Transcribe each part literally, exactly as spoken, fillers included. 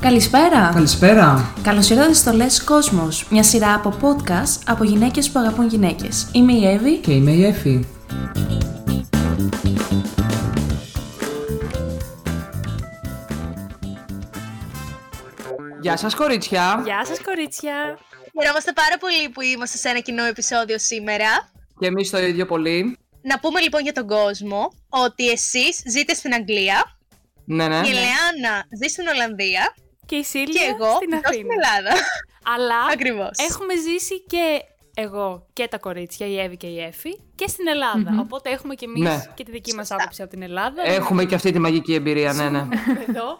Καλησπέρα! Καλησπέρα! Καλώς ήρθατε στο Less Cosmos, μια σειρά από podcast από γυναίκες που αγαπούν γυναίκες. Είμαι η Εύη και είμαι η Έφη. Γεια σας κορίτσια! Γεια σας κορίτσια! Χαιρόμαστε πάρα πολύ που είμαστε σε ένα κοινό επεισόδιο σήμερα. Και εμείς το ίδιο πολύ. Να πούμε λοιπόν για τον κόσμο ότι εσείς ζείτε στην Αγγλία. Ναι, ναι. Η Λεάννα ζει στην Ολλανδία. Και η Σίλια και εγώ στην Αθήνα. Στην Ελλάδα. Αλλά ακριβώς. Έχουμε ζήσει και εγώ και τα κορίτσια, η Εύη και η Έφη, και στην Ελλάδα. Mm-hmm. Οπότε έχουμε και εμείς ναι. και τη δική μας άποψη από την Ελλάδα. Έχουμε και αυτή τη μαγική εμπειρία, ναι, ναι. Εδώ.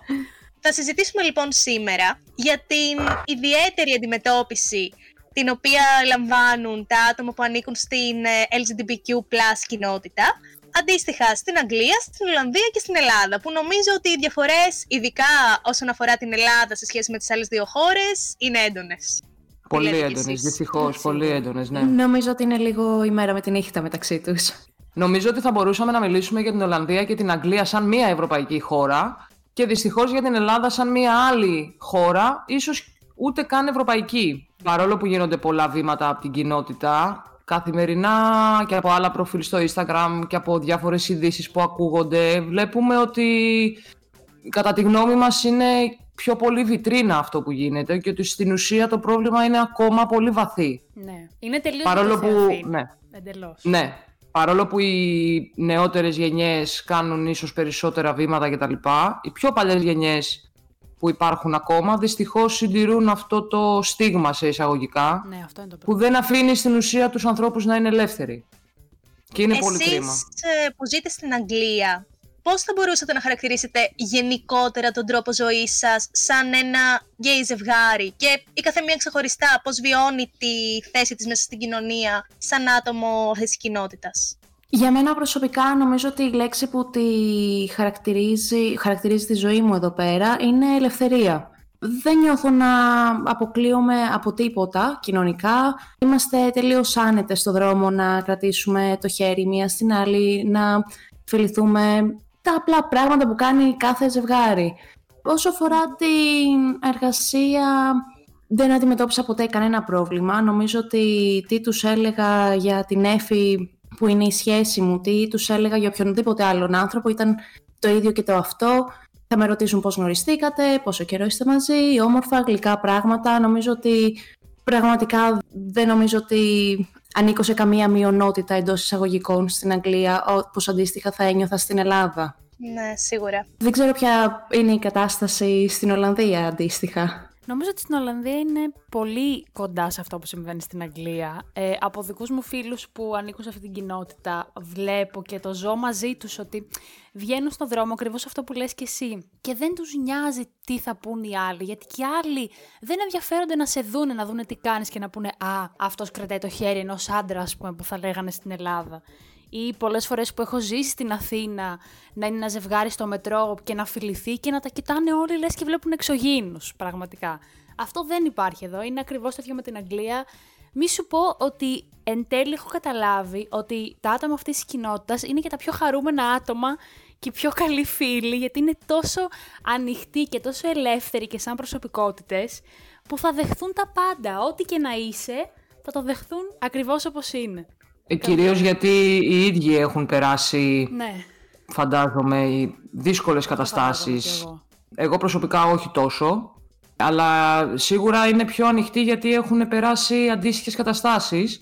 Θα συζητήσουμε λοιπόν σήμερα για την ιδιαίτερη αντιμετώπιση την οποία λαμβάνουν τα άτομα που ανήκουν στην L G B T Q plus κοινότητα. Αντίστοιχα στην Αγγλία, στην Ολλανδία και στην Ελλάδα, που νομίζω ότι οι διαφορές, ειδικά όσον αφορά την Ελλάδα σε σχέση με τις άλλες δύο χώρες, είναι έντονες. Πολύ έντονες, δυστυχώς, πολύ έντονες, ναι. Νομίζω ότι είναι λίγο η μέρα με τη νύχτα μεταξύ τους. Νομίζω ότι θα μπορούσαμε να μιλήσουμε για την Ολλανδία και την Αγγλία σαν μία ευρωπαϊκή χώρα και δυστυχώς για την Ελλάδα σαν μία άλλη χώρα, ίσως ούτε καν ευρωπαϊκή. Παρόλο που γίνονται πολλά βήματα από την κοινότητα. Καθημερινά και από άλλα προφίλ στο Instagram και από διάφορες ειδήσεις που ακούγονται, βλέπουμε ότι κατά τη γνώμη μας είναι πιο πολύ βιτρίνα αυτό που γίνεται και ότι στην ουσία το πρόβλημα είναι ακόμα πολύ βαθύ. Ναι, είναι τελείως παρόλο που... ναι. Εντελώς. Ναι, παρόλο που οι νεότερες γενιές κάνουν ίσως περισσότερα βήματα κτλ. Οι πιο παλιές γενιές που υπάρχουν ακόμα, δυστυχώς συντηρούν αυτό το στίγμα σε εισαγωγικά, ναι, αυτό είναι το που δεν αφήνει στην ουσία τους ανθρώπους να είναι ελεύθεροι. Και είναι εσείς, πολύ κρίμα. Εσείς που ζείτε στην Αγγλία, πώς θα μπορούσατε να χαρακτηρίσετε γενικότερα τον τρόπο ζωής σας σαν ένα γκέι ζευγάρι και η καθεμία ξεχωριστά πώς βιώνει τη θέση της μέσα στην κοινωνία σαν άτομο αυτής της κοινότητας? Για μένα προσωπικά νομίζω ότι η λέξη που τη χαρακτηρίζει, χαρακτηρίζει τη ζωή μου εδώ πέρα είναι ελευθερία. Δεν νιώθω να αποκλείομαι από τίποτα κοινωνικά. Είμαστε τελείως άνετες στο δρόμο να κρατήσουμε το χέρι μία στην άλλη, να φιληθούμε, τα απλά πράγματα που κάνει κάθε ζευγάρι. Όσο αφορά την εργασία... δεν αντιμετώπισα ποτέ κανένα πρόβλημα. Νομίζω ότι τι τους έλεγα για την Έφη που είναι η σχέση μου, τι τους έλεγα για οποιονδήποτε άλλον άνθρωπο, ήταν το ίδιο και το αυτό. Θα με ρωτήσουν πώς γνωριστήκατε, πόσο καιρό είστε μαζί, όμορφα, γλυκά πράγματα. Νομίζω ότι πραγματικά δεν νομίζω ότι ανήκω σε καμία μειονότητα εντός εισαγωγικών στην Αγγλία, όπως αντίστοιχα θα ένιωθα στην Ελλάδα. Ναι, σίγουρα. Δεν ξέρω ποια είναι η κατάσταση στην Ολλανδία αντίστοιχα. Νομίζω ότι στην Ολλανδία είναι πολύ κοντά σε αυτό που συμβαίνει στην Αγγλία. Ε, από δικούς μου φίλους που ανήκουν σε αυτή την κοινότητα βλέπω και το ζω μαζί τους ότι βγαίνουν στον δρόμο ακριβώς αυτό που λες και εσύ και δεν τους νοιάζει τι θα πούν οι άλλοι, γιατί και οι άλλοι δεν ενδιαφέρονται να σε δούνε, να δούνε τι κάνεις και να πούνε «Α, αυτός κρατάει το χέρι ενός άντρα», ας πούμε, που θα λέγανε στην Ελλάδα. Ή πολλές φορές που έχω ζήσει στην Αθήνα να είναι ένα ζευγάρι στο μετρό και να φιληθεί και να τα κοιτάνε όλοι λες και βλέπουν εξωγήινους πραγματικά. Αυτό δεν υπάρχει εδώ, είναι ακριβώς το ίδιο με την Αγγλία. Μη σου πω ότι εν τέλει έχω καταλάβει ότι τα άτομα αυτής της κοινότητας είναι και τα πιο χαρούμενα άτομα και οι πιο καλοί φίλοι, γιατί είναι τόσο ανοιχτοί και τόσο ελεύθεροι και σαν προσωπικότητες που θα δεχθούν τα πάντα, ό,τι και να είσαι θα το δεχθούν ακριβώς όπως είναι. Κυρίως γιατί οι ίδιοι έχουν περάσει, ναι. φαντάζομαι, οι δύσκολες καταστάσεις. Εγώ. εγώ προσωπικά όχι τόσο, αλλά σίγουρα είναι πιο ανοιχτοί γιατί έχουν περάσει αντίστοιχες καταστάσεις.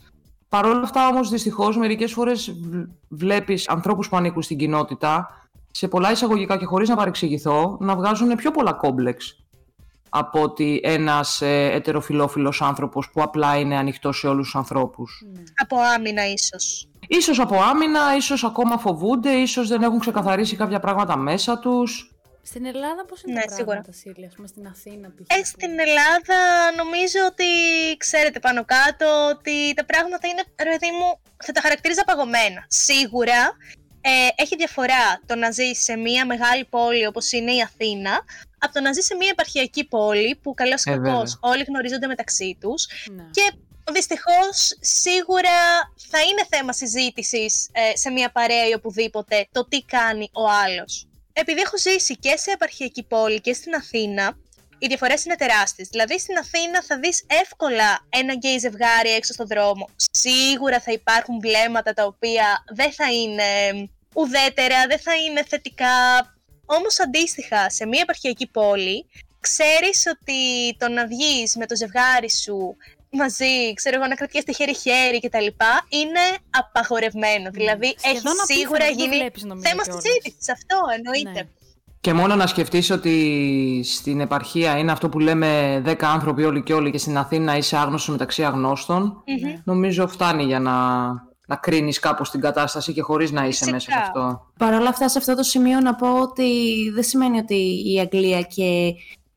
Παρ' όλα αυτά όμως δυστυχώς μερικές φορές βλέπεις ανθρώπους που ανήκουν στην κοινότητα, σε πολλά εισαγωγικά και χωρίς να παρεξηγηθώ, να βγάζουν πιο πολλά κόμπλεξ από ότι ένας ε, ετεροφιλόφιλος άνθρωπος που απλά είναι ανοιχτός σε όλους τους ανθρώπους. Από άμυνα ίσως. Ίσως από άμυνα, ίσως ακόμα φοβούνται, ίσως δεν έχουν ξεκαθαρίσει κάποια πράγματα μέσα τους. Στην Ελλάδα πώς είναι ναι, τα πράγματα, Σίλια, ας πούμε, στην Αθήνα π.χ.? Ε, στην Ελλάδα νομίζω ότι ξέρετε πάνω κάτω ότι τα πράγματα είναι, ρε παιδί μου, θα τα χαρακτηρίζα παγωμένα. Σίγουρα ε, έχει διαφορά το να ζει σε μια μεγάλη πόλη όπως είναι η Αθήνα από το να ζει σε μια επαρχιακή πόλη που καλώς ή κακώς όλοι γνωρίζονται μεταξύ τους. Ναι. Και δυστυχώς σίγουρα θα είναι θέμα συζήτησης ε, σε μια παρέα ή οπουδήποτε το τι κάνει ο άλλος. Επειδή έχω ζήσει και σε επαρχιακή πόλη και στην Αθήνα, οι διαφορές είναι τεράστιες. Δηλαδή στην Αθήνα θα δεις εύκολα ένα γκέι ζευγάρι έξω στον δρόμο. Σίγουρα θα υπάρχουν βλέμματα τα οποία δεν θα είναι ουδέτερα, δεν θα είναι θετικά. Όμως αντίστοιχα σε μια επαρχιακή πόλη ξέρεις ότι το να βγεις με το ζευγάρι σου μαζί, ξέρω εγώ, να κρατιές τη χέρι-χέρι και τα λοιπά, είναι απαγορευμένο. Mm. Δηλαδή σχεδόν έχει σίγουρα γίνει θέμα συζήτηση, αυτό εννοείται. Ναι. Και μόνο να σκεφτείς ότι στην επαρχία είναι αυτό που λέμε δέκα άνθρωποι όλοι και όλοι και στην Αθήνα είσαι άγνωστος μεταξύ αγνώστων, mm-hmm. νομίζω φτάνει για να, να κρίνεις κάπως την κατάσταση και χωρίς να είσαι Φυσικά. Μέσα σε αυτό. Παρ' όλα αυτά, σε αυτό το σημείο να πω ότι δεν σημαίνει ότι η Αγγλία και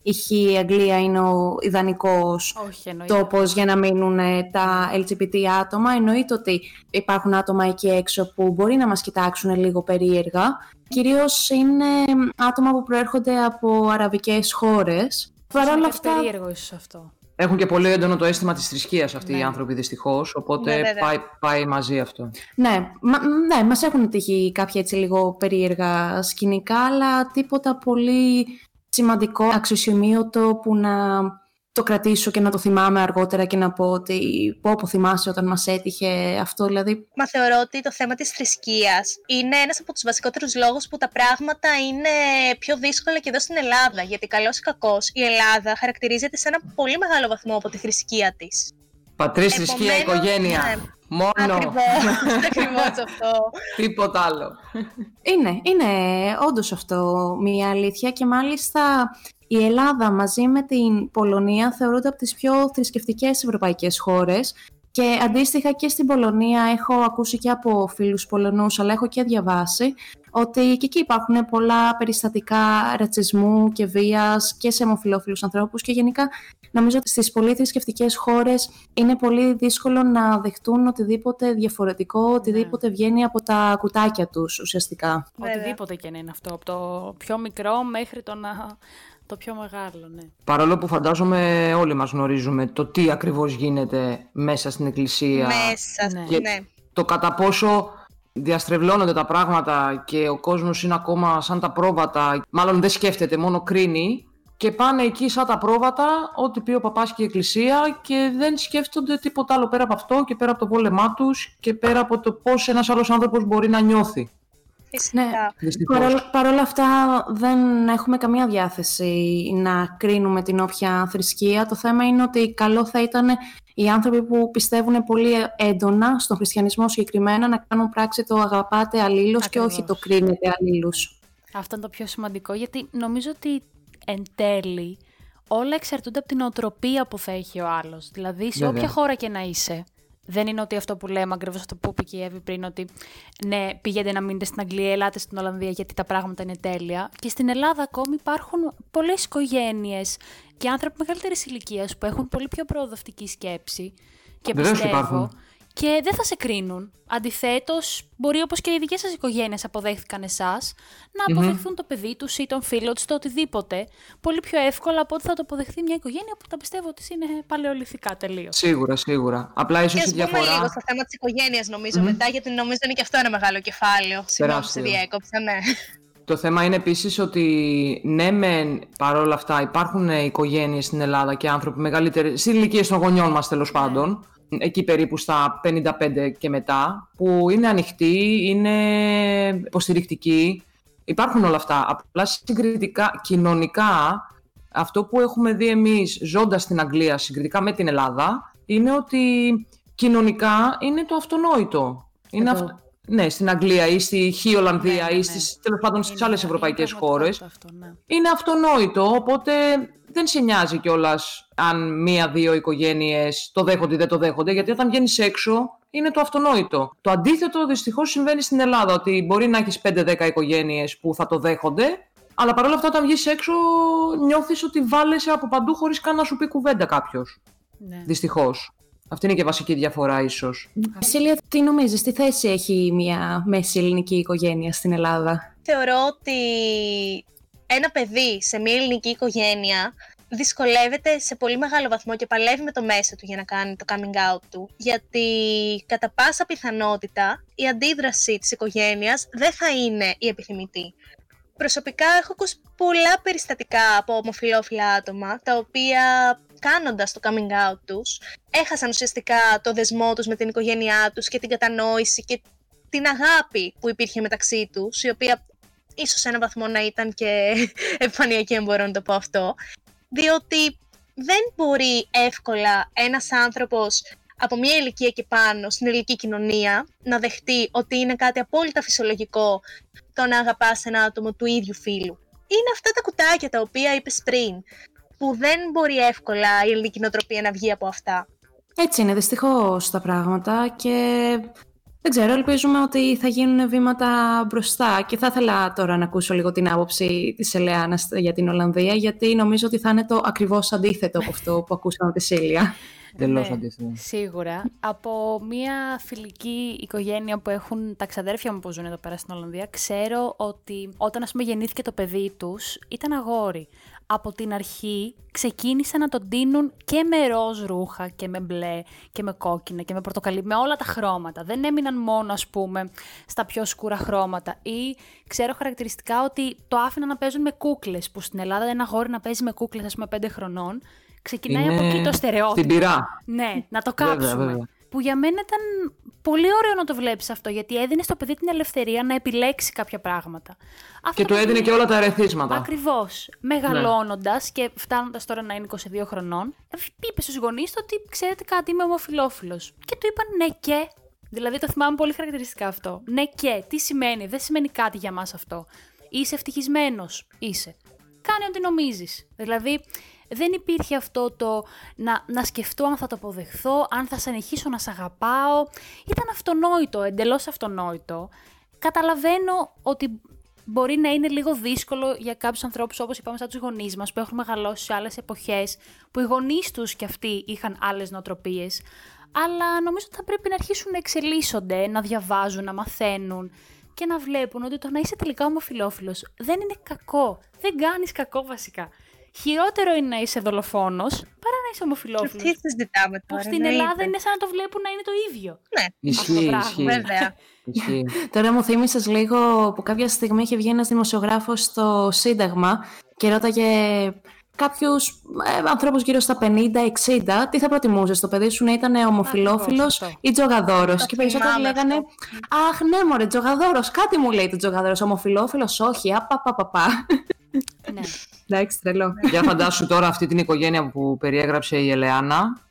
η Χ Αγγλία είναι ο ιδανικός Όχι, τόπος για να μείνουν τα ελ τζι μπι τι άτομα. Εννοείται ότι υπάρχουν άτομα εκεί έξω που μπορεί να μας κοιτάξουν λίγο περίεργα. Κυρίως είναι άτομα που προέρχονται από αραβικές χώρες. Παρ' όλα αυτά, περίεργο ίσως αυτό. Έχουν και πολύ έντονο το αίσθημα της θρησκείας αυτοί ναι. οι άνθρωποι δυστυχώς, οπότε ναι, πάει, πάει μαζί αυτό. Ναι, μα, ναι, μας έχουν τύχει κάποια έτσι λίγο περίεργα σκηνικά, αλλά τίποτα πολύ σημαντικό, αξιοσημείωτο που να το κρατήσω και να το θυμάμαι αργότερα και να πω ότι πω πω θυμάσαι όταν μας έτυχε αυτό, δηλαδή. Μα θεωρώ ότι το θέμα της θρησκείας είναι ένας από τους βασικότερους λόγους που τα πράγματα είναι πιο δύσκολα και εδώ στην Ελλάδα, γιατί καλώς ή κακώς η Ελλάδα χαρακτηρίζεται σε ένα πολύ μεγάλο βαθμό από τη θρησκεία της. Πατρίς, θρησκεία, οικογένεια. Ναι. Μόνο. Ακριβώς αυτό. Τίποτα άλλο. Είναι, είναι όντως αυτό μια αλήθεια και μάλιστα η Ελλάδα μαζί με την Πολωνία θεωρούνται από τις πιο θρησκευτικές ευρωπαϊκές χώρες και αντίστοιχα και στην Πολωνία έχω ακούσει και από φίλους Πολωνούς αλλά έχω και διαβάσει ότι και εκεί υπάρχουν πολλά περιστατικά ρατσισμού και βίας και σε ομοφυλόφιλους ανθρώπους και γενικά νομίζω ότι στις πολύ θρησκευτικές χώρες είναι πολύ δύσκολο να δεχτούν οτιδήποτε διαφορετικό, οτιδήποτε βγαίνει από τα κουτάκια τους ουσιαστικά. Οτιδήποτε και να είναι αυτό, από το πιο μικρό μέχρι το, να... το πιο μεγάλο. Ναι. Παρόλο που φαντάζομαι όλοι μας γνωρίζουμε το τι ακριβώς γίνεται μέσα στην εκκλησία μέσα, ναι. και ναι. το κατά πόσο διαστρεβλώνονται τα πράγματα και ο κόσμος είναι ακόμα σαν τα πρόβατα, μάλλον δεν σκέφτεται, μόνο κρίνει. Και πάνε εκεί σαν τα πρόβατα, ό,τι πει ο παπάς και η εκκλησία και δεν σκέφτονται τίποτα άλλο πέρα από αυτό και πέρα από το βόλεμά τους και πέρα από το πώς ένας άλλος άνθρωπος μπορεί να νιώθει. Ναι, παρ' όλα αυτά δεν έχουμε καμία διάθεση να κρίνουμε την όποια θρησκεία. Το θέμα είναι ότι καλό θα ήταν οι άνθρωποι που πιστεύουν πολύ έντονα στον χριστιανισμό συγκεκριμένα να κάνουν πράξη το αγαπάτε αλλήλους και όχι το κρίνετε αλλήλους. Αυτό είναι το πιο σημαντικό γιατί νομίζω ότι εν τέλει, όλα εξαρτούνται από την νοοτροπία που θα έχει ο άλλος. Δηλαδή, σε Βέβαια. Όποια χώρα και να είσαι, δεν είναι ότι αυτό που λέμε, ακριβώς αυτό που είπε και η Εύη πριν, ότι ναι, πηγαίνετε να μείνετε στην Αγγλία, ελάτε στην Ολλανδία, γιατί τα πράγματα είναι τέλεια. Και στην Ελλάδα ακόμη υπάρχουν πολλές οικογένειες και άνθρωποι μεγαλύτερης ηλικίας που έχουν πολύ πιο προοδευτική σκέψη και Βεβαίως πιστεύω. Υπάρχουν. Και δεν θα σε κρίνουν. Αντιθέτως, μπορεί όπως και οι δικές σας οικογένειες αποδέχθηκαν εσάς, να αποδεχθούν mm-hmm. το παιδί τους ή τον φίλο τους, το οτιδήποτε. Πολύ πιο εύκολα από ότι θα το αποδεχθεί μια οικογένεια που τα πιστεύω ότι είναι παλαιολιθικά τελείως. Σίγουρα, σίγουρα. Απλά ίσως η διαφορά. Και ας πούμε λίγο στο θέμα της οικογένειας, νομίζω mm-hmm. μετά, γιατί νομίζω είναι και αυτό ένα μεγάλο κεφάλαιο. Συγγνώμη, σε διέκοψα, ναι. Το θέμα είναι επίσης ότι ναι, μεν παρόλα αυτά υπάρχουν οικογένειες στην Ελλάδα και άνθρωποι μεγαλύτεροι, στην ηλικία των γονιών μας τέλος πάντων. Yeah. Εκεί περίπου στα πενήντα πέντε και μετά, που είναι ανοιχτοί, είναι υποστηρικτικοί. Υπάρχουν όλα αυτά. Απλά συγκριτικά, κοινωνικά, αυτό που έχουμε δει εμείς ζώντας στην Αγγλία συγκριτικά με την Ελλάδα, είναι ότι κοινωνικά είναι το αυτονόητο. Είναι αυ... Ναι, στην Αγγλία ή στη Χ Ολλανδία ναι, ναι, ναι. ή στις, τέλος πάντων, στις είναι, άλλες ευρωπαϊκές χώρες. Αυτό, ναι. Είναι αυτονόητο, οπότε δεν σε νοιάζει κιόλας αν μία-δύο οικογένειες το δέχονται ή δεν το δέχονται, γιατί όταν βγαίνεις έξω είναι το αυτονόητο. Το αντίθετο δυστυχώς συμβαίνει στην Ελλάδα, ότι μπορεί να έχεις πέντε δέκα οικογένειες που θα το δέχονται, αλλά παρόλα αυτά όταν βγεις έξω νιώθεις ότι βάλεσαι από παντού χωρίς καν να σου πει κουβέντα κάποιος. Ναι. Δυστυχώς. Αυτή είναι και βασική διαφορά ίσως. Σίλια, τι νομίζεις, τι θέση έχει μια μέση ελληνική οικογένεια στην Ελλάδα? Θεωρώ ότι ένα παιδί σε μια ελληνική οικογένεια δυσκολεύεται σε πολύ μεγάλο βαθμό και παλεύει με το μέσα του για να κάνει το coming out του, γιατί κατά πάσα πιθανότητα η αντίδραση της οικογένειας δεν θα είναι η επιθυμητή. προσωπικά έχω ακούσει πολλά περιστατικά από ομοφυλόφιλα άτομα, τα οποία κάνοντας το coming out τους, έχασαν ουσιαστικά το δεσμό τους με την οικογένειά τους και την κατανόηση και την αγάπη που υπήρχε μεταξύ τους, η οποία ίσως σε έναν βαθμό να ήταν και επιφανειακή, αν μπορώ να το πω αυτό, διότι δεν μπορεί εύκολα ένας άνθρωπος από μια ηλικία και πάνω στην ελληνική κοινωνία να δεχτεί ότι είναι κάτι απόλυτα φυσιολογικό το να αγαπάς ένα άτομο του ίδιου φύλου. Είναι αυτά τα κουτάκια τα οποία είπες πριν, που δεν μπορεί εύκολα η ελληνική νοοτροπία να βγει από αυτά. Έτσι είναι δυστυχώς τα πράγματα και δεν ξέρω, ελπίζουμε ότι θα γίνουν βήματα μπροστά και θα ήθελα τώρα να ακούσω λίγο την άποψη της Ελεάνας για την Ολλανδία, γιατί νομίζω ότι θα είναι το ακριβώς αντίθετο από αυτό που ακούσαμε τη Σίλια. Τελώς ναι, αντίθετο. Σίγουρα. Από μια φιλική οικογένεια που έχουν τα ξαδέρφια μου που ζουν εδώ πέρα στην Ολλανδία, ξέρω ότι όταν ας πούμε γεννήθηκε το παιδί τους ήταν αγόρι. Από την αρχή ξεκίνησαν να τον ντύνουν και με ροζ ρούχα και με μπλε και με κόκκινα και με πορτοκαλί, με όλα τα χρώματα. Δεν έμειναν μόνο ας πούμε στα πιο σκούρα χρώματα ή ξέρω χαρακτηριστικά ότι το άφηναν να παίζουν με κούκλες, που στην Ελλάδα ένα αγόρι να παίζει με κούκλες ας πούμε πέντε χρονών ξεκινάει είναι από εκεί το στερεότυπο. Στην πειρά. Ναι, να το κάψουμε. Βέβαια, βέβαια. Που για μένα ήταν πολύ ωραίο να το βλέπεις αυτό, γιατί έδινε στο παιδί την ελευθερία να επιλέξει κάποια πράγματα. Αυτό και του έδινε και όλα τα ερεθίσματα. Ακριβώς. Μεγαλώνοντας ναι. και φτάνοντας τώρα να είναι είκοσι δύο χρονών, είπε στους γονείς του ότι ξέρετε κάτι, είμαι ομοφυλόφιλος. Και του είπαν ναι και. Δηλαδή το θυμάμαι πολύ χαρακτηριστικά αυτό. Ναι και. Τι σημαίνει, δεν σημαίνει κάτι για μας αυτό. Είσαι ευτυχισμένος. Είσαι. Κάνε ό,τι νομίζεις. Δηλαδή. Δεν υπήρχε αυτό το να, να σκεφτώ αν θα το αποδεχθώ, αν θα συνεχίσω να σ' αγαπάω. Ήταν αυτονόητο, εντελώς αυτονόητο. Καταλαβαίνω ότι μπορεί να είναι λίγο δύσκολο για κάποιους ανθρώπους, όπως είπαμε, σαν τους γονείς μας, που έχουν μεγαλώσει σε άλλες εποχές, που οι γονείς τους κι αυτοί είχαν άλλες νοοτροπίες. Αλλά νομίζω ότι θα πρέπει να αρχίσουν να εξελίσσονται, να διαβάζουν, να μαθαίνουν και να βλέπουν ότι το να είσαι τελικά ομοφυλόφιλος δεν είναι κακό. Δεν κάνεις κακό βασικά. Χειρότερο είναι να είσαι δολοφόνος παρά να είσαι ομοφυλόφιλος. Τι συζητάμε τώρα. Που στην Ελλάδα είναι σαν να το βλέπουν να είναι το ίδιο. Ναι, ισχύει, ισχύει. Βέβαια. Ισχύει. Τώρα μου θύμισες λίγο που κάποια στιγμή είχε βγει ένας δημοσιογράφος στο Σύνταγμα και ρώταγε κάποιους ε, ανθρώπους γύρω στα πενήντα εξήντα τι θα προτιμούσες, το παιδί σου να ήταν ομοφυλόφιλος ή τζογαδόρος. Και περισσότεροι λέγανε αχ, ναι, μωρέ, τζογαδόρος. Κάτι μου λέει το τζογαδόρος. Ομοφυλόφιλος, όχι. Απαπαπαπα. Ναι. Εντάξει, τρελό. Για φαντάσου τώρα αυτή την οικογένεια που περιέγραψε η Ελεάνα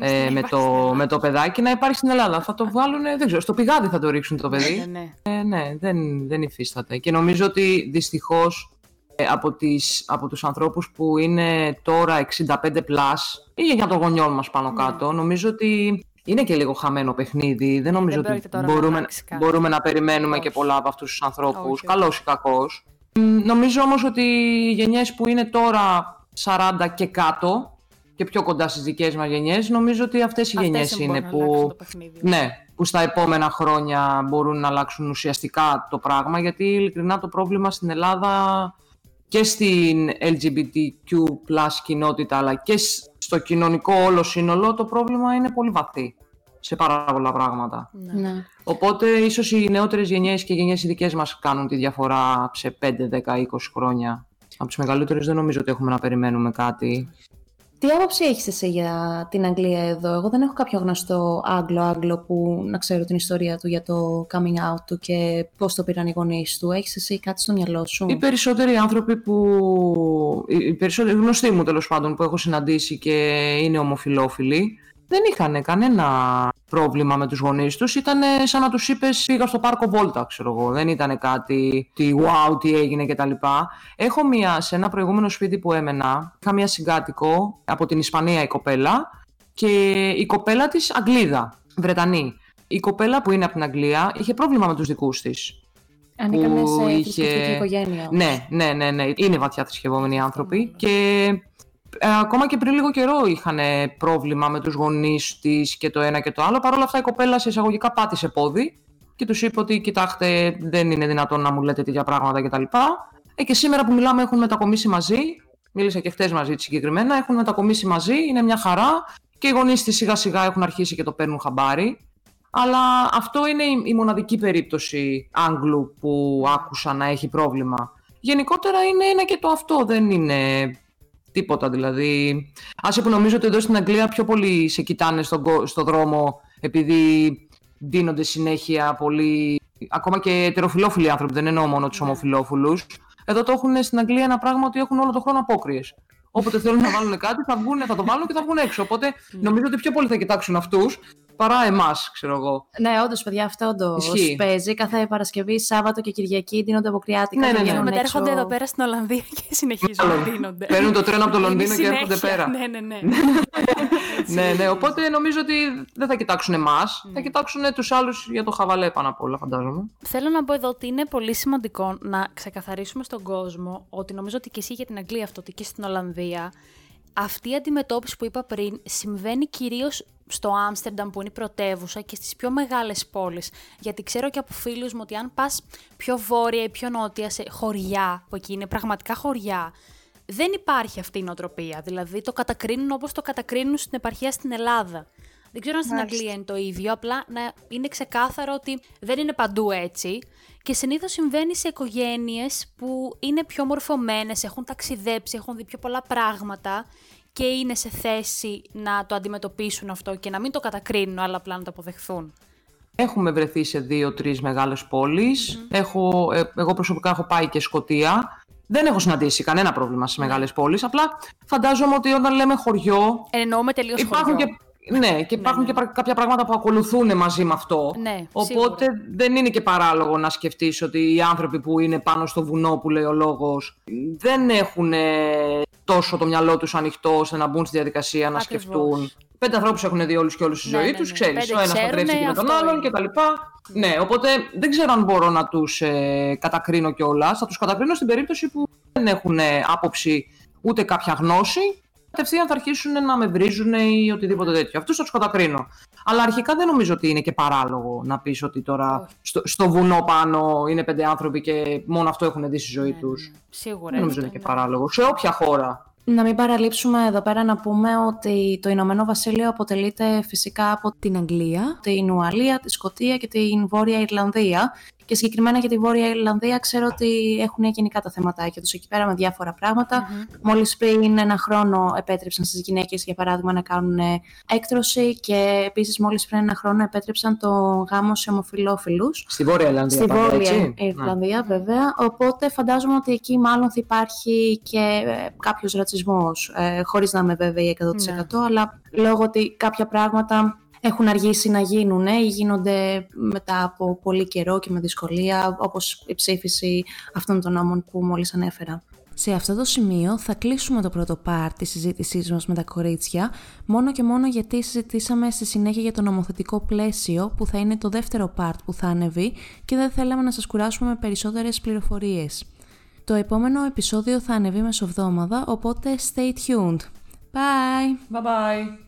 ε, με, το, με το παιδάκι να υπάρχει στην Ελλάδα. Θα το βάλουν, δεν ξέρω, στο πηγάδι θα το ρίξουν το παιδί. Ναι, ναι. Ε, ναι δεν, δεν υφίσταται. Και νομίζω ότι δυστυχώς ε, από, τις, από τους ανθρώπους που είναι τώρα εξήντα πέντε πλάς ή για τον γονιό μας πάνω κάτω, ναι. νομίζω ότι είναι και λίγο χαμένο παιχνίδι. Δεν νομίζω δεν ότι μπορούμε να, μπορούμε να περιμένουμε όχι. και πολλά από αυτούς τους ανθρώπους, καλός ή κακός. Νομίζω όμως ότι οι γενιές που είναι τώρα σαράντα και κάτω και πιο κοντά στις δικές μας γενιές, νομίζω ότι αυτές οι αυτές γενιές είναι που, ναι, που στα επόμενα χρόνια μπορούν να αλλάξουν ουσιαστικά το πράγμα, γιατί ειλικρινά το πρόβλημα στην Ελλάδα και στην ελ τζι μπι τι κιου πλας κοινότητα αλλά και στο κοινωνικό όλο σύνολο το πρόβλημα είναι πολύ βαθύ σε πάρα πολλά πράγματα. Ναι. Οπότε ίσως οι νεότερες γενιές και οι γενιές οι δικές μας κάνουν τη διαφορά σε πέντε, δέκα, είκοσι χρόνια. Από τους μεγαλύτερους δεν νομίζω ότι έχουμε να περιμένουμε κάτι. Τι άποψη έχεις εσύ για την Αγγλία εδώ? Εγώ δεν έχω κάποιο γνωστό Άγγλο-Άγγλο που να ξέρω την ιστορία του για το coming out του και πώς το πήραν οι γονείς του. Έχεις εσύ κάτι στο μυαλό σου? Οι περισσότεροι άνθρωποι που... Οι περισσότεροι γνωστοί μου τέλος πάντων που έχω συναντήσει και είναι ομοφυλόφιλοι, δεν είχαν κανένα πρόβλημα με τους γονείς τους. Ήταν σαν να τους είπες πήγα στο πάρκο βόλτα, ξέρω εγώ. Δεν ήταν κάτι τι wow, τι έγινε κτλ. Έχω μία, σε ένα προηγούμενο σπίτι που έμενα, είχα μία συγκάτοικο από την Ισπανία η κοπέλα και η κοπέλα της Αγγλίδα, Βρετανή. Η κοπέλα που είναι από την Αγγλία είχε πρόβλημα με τους δικούς της. Ανήκανε σε είχε... οικογένεια. Ναι, ναι, ναι, ναι. Είναι βαθιά θρησκευόμενοι άνθρωποι mm. και... Ακόμα και πριν λίγο καιρό είχαν πρόβλημα με τους γονείς της και το ένα και το άλλο. Παρ' όλα αυτά η κοπέλα σε εισαγωγικά πάτησε πόδι και τους είπε ότι κοιτάξτε, δεν είναι δυνατόν να μου λέτε τέτοια πράγματα κτλ. Ε, και σήμερα που μιλάμε έχουν μετακομίσει μαζί. Μίλησα και χτες μαζί της συγκεκριμένα. Έχουν μετακομίσει μαζί, είναι μια χαρά. Και οι γονείς της σιγά σιγά έχουν αρχίσει και το παίρνουν χαμπάρι. Αλλά αυτό είναι η μοναδική περίπτωση Άγγλου που άκουσα να έχει πρόβλημα. γενικότερα είναι ένα και το αυτό, δεν είναι τίποτα δηλαδή. Άσε που νομίζω ότι εδώ στην Αγγλία πιο πολύ σε κοιτάνε στον στο δρόμο επειδή δίνονται συνέχεια πολύ, ακόμα και ετεροφιλόφιλοι άνθρωποι, δεν εννοώ μόνο τους ομοφιλόφιλους. Εδώ το έχουν στην Αγγλία ένα πράγμα ότι έχουν όλο τον χρόνο απόκριες. Όποτε θέλουν να βάλουν κάτι, θα, βγουν, θα το βάλουν και θα βγουν έξω. Οπότε νομίζω ότι πιο πολύ θα κοιτάξουν αυτούς παρά εμάς, ξέρω εγώ. Ναι, όντως, παιδιά, αυτό όντως παίζει. Κάθε Παρασκευή, Σάββατο και Κυριακή δίνονται αποκριάτικα. Ναι, ναι, ναι. Μετά έρχονται εδώ πέρα στην Ολλανδία και συνεχίζουν να δίνονται. Παίρνουν το τρένο από το Λονδίνο και έρχονται πέρα. Ναι, ναι, ναι. ναι, ναι. Οπότε νομίζω ότι δεν θα κοιτάξουν εμάς, mm. θα κοιτάξουν τους άλλους για το χαβαλέ πάνω απ' όλα, φαντάζομαι. Θέλω να πω εδώ ότι είναι πολύ σημαντικό να ξεκαθαρίσουμε στον κόσμο ότι νομίζω ότι και εσύ για την Αγγλία αυτό, ότι και στην Ολλανδία. Αυτή η αντιμετώπιση που είπα πριν συμβαίνει κυρίως στο Άμστερνταμ που είναι η πρωτεύουσα και στις πιο μεγάλες πόλεις. Γιατί ξέρω και από φίλους μου ότι αν πας πιο βόρεια ή πιο νότια σε χωριά, που εκεί είναι πραγματικά χωριά, δεν υπάρχει αυτή η νοοτροπία. Δηλαδή το κατακρίνουν όπως το κατακρίνουν στην επαρχία στην Ελλάδα. Δεν ξέρω αν στην Αγγλία είναι το ίδιο, απλά να είναι ξεκάθαρο ότι δεν είναι παντού έτσι. Και συνήθως συμβαίνει σε οικογένειες που είναι πιο μορφωμένες, έχουν ταξιδέψει, έχουν δει πιο πολλά πράγματα και είναι σε θέση να το αντιμετωπίσουν αυτό και να μην το κατακρίνουν, αλλά απλά να το αποδεχθούν. Έχουμε βρεθεί σε δύο-τρεις μεγάλες πόλεις. Mm. Έχω, ε, εγώ προσωπικά έχω πάει και Σκωτία. Δεν έχω συναντήσει κανένα πρόβλημα σε μεγάλες πόλεις. Απλά φαντάζομαι ότι όταν λέμε χωριό. Εννοούμε τελείως χωριό. Και... Ναι, και υπάρχουν ναι, ναι. και κάποια πράγματα που ακολουθούν μαζί με αυτό. Ναι, οπότε σίγουρα. Δεν είναι και παράλογο να σκεφτείς ότι οι άνθρωποι που είναι πάνω στο βουνό, που λέει ο λόγος, δεν έχουν τόσο το μυαλό τους ανοιχτό ώστε να μπουν στη διαδικασία να Ακριβώς. σκεφτούν. Πέντε ανθρώπους έχουν δει όλους και όλους στη ναι, ζωή ναι, τους, ναι, ξέρεις. Ο ένας παντρεύτηκε και με τον άλλον κτλ. Ναι. ναι, οπότε δεν ξέρω αν μπορώ να τους ε, κατακρίνω κιόλας. Θα τους κατακρίνω στην περίπτωση που δεν έχουν άποψη ούτε κάποια γνώση. Κατευθείαν θα αρχίσουν να με βρίζουν ή οτιδήποτε τέτοιο. Αυτούς θα τους κατακρίνω. Αλλά αρχικά δεν νομίζω ότι είναι και παράλογο να πεις ότι τώρα στο, στο βουνό πάνω είναι πέντε άνθρωποι και μόνο αυτό έχουν δει στη ζωή ναι, τους. Σίγουρα. Δεν νομίζω ότι είναι και παράλογο. Σε όποια χώρα. Να μην παραλείψουμε εδώ πέρα να πούμε ότι το Ηνωμένο Βασίλειο αποτελείται φυσικά από την Αγγλία, την Ουαλία, τη Σκωτία και την Βόρεια Ιρλανδία. Και συγκεκριμένα για τη Βόρεια Ιρλανδία, ξέρω ότι έχουν γενικά τα θεματάκια τους εκεί πέρα με διάφορα πράγματα. Mm-hmm. Μόλις πριν ένα χρόνο επέτρεψαν στις γυναίκες, για παράδειγμα, να κάνουν έκτρωση και επίσης μόλις πριν ένα χρόνο επέτρεψαν το γάμο σε ομοφυλόφιλους. Στη Βόρεια Ιρλανδία, Στη πάντα, Βόρεια έτσι? Ιρλανδία, yeah. βέβαια. Οπότε φαντάζομαι ότι εκεί μάλλον θα υπάρχει και κάποιος ρατσισμός. Ε, χωρίς να είμαι βέβαιη εκατό τοις εκατό, yeah. αλλά λόγω ότι κάποια πράγματα. Έχουν αργήσει να γίνουν ή γίνονται μετά από πολύ καιρό και με δυσκολία, όπως η ψήφιση αυτών των νόμων που μόλις ανέφερα. Σε αυτό το σημείο θα κλείσουμε το πρώτο part της συζήτησής μας με τα κορίτσια, μόνο και μόνο γιατί συζητήσαμε στη συνέχεια για το νομοθετικό πλαίσιο που θα είναι το δεύτερο part που θα ανεβεί και δεν θέλαμε να σας κουράσουμε με περισσότερες πληροφορίες. Το επόμενο επεισόδιο θα ανεβεί μεσοβδόμαδα, οπότε stay tuned. Bye! Bye bye!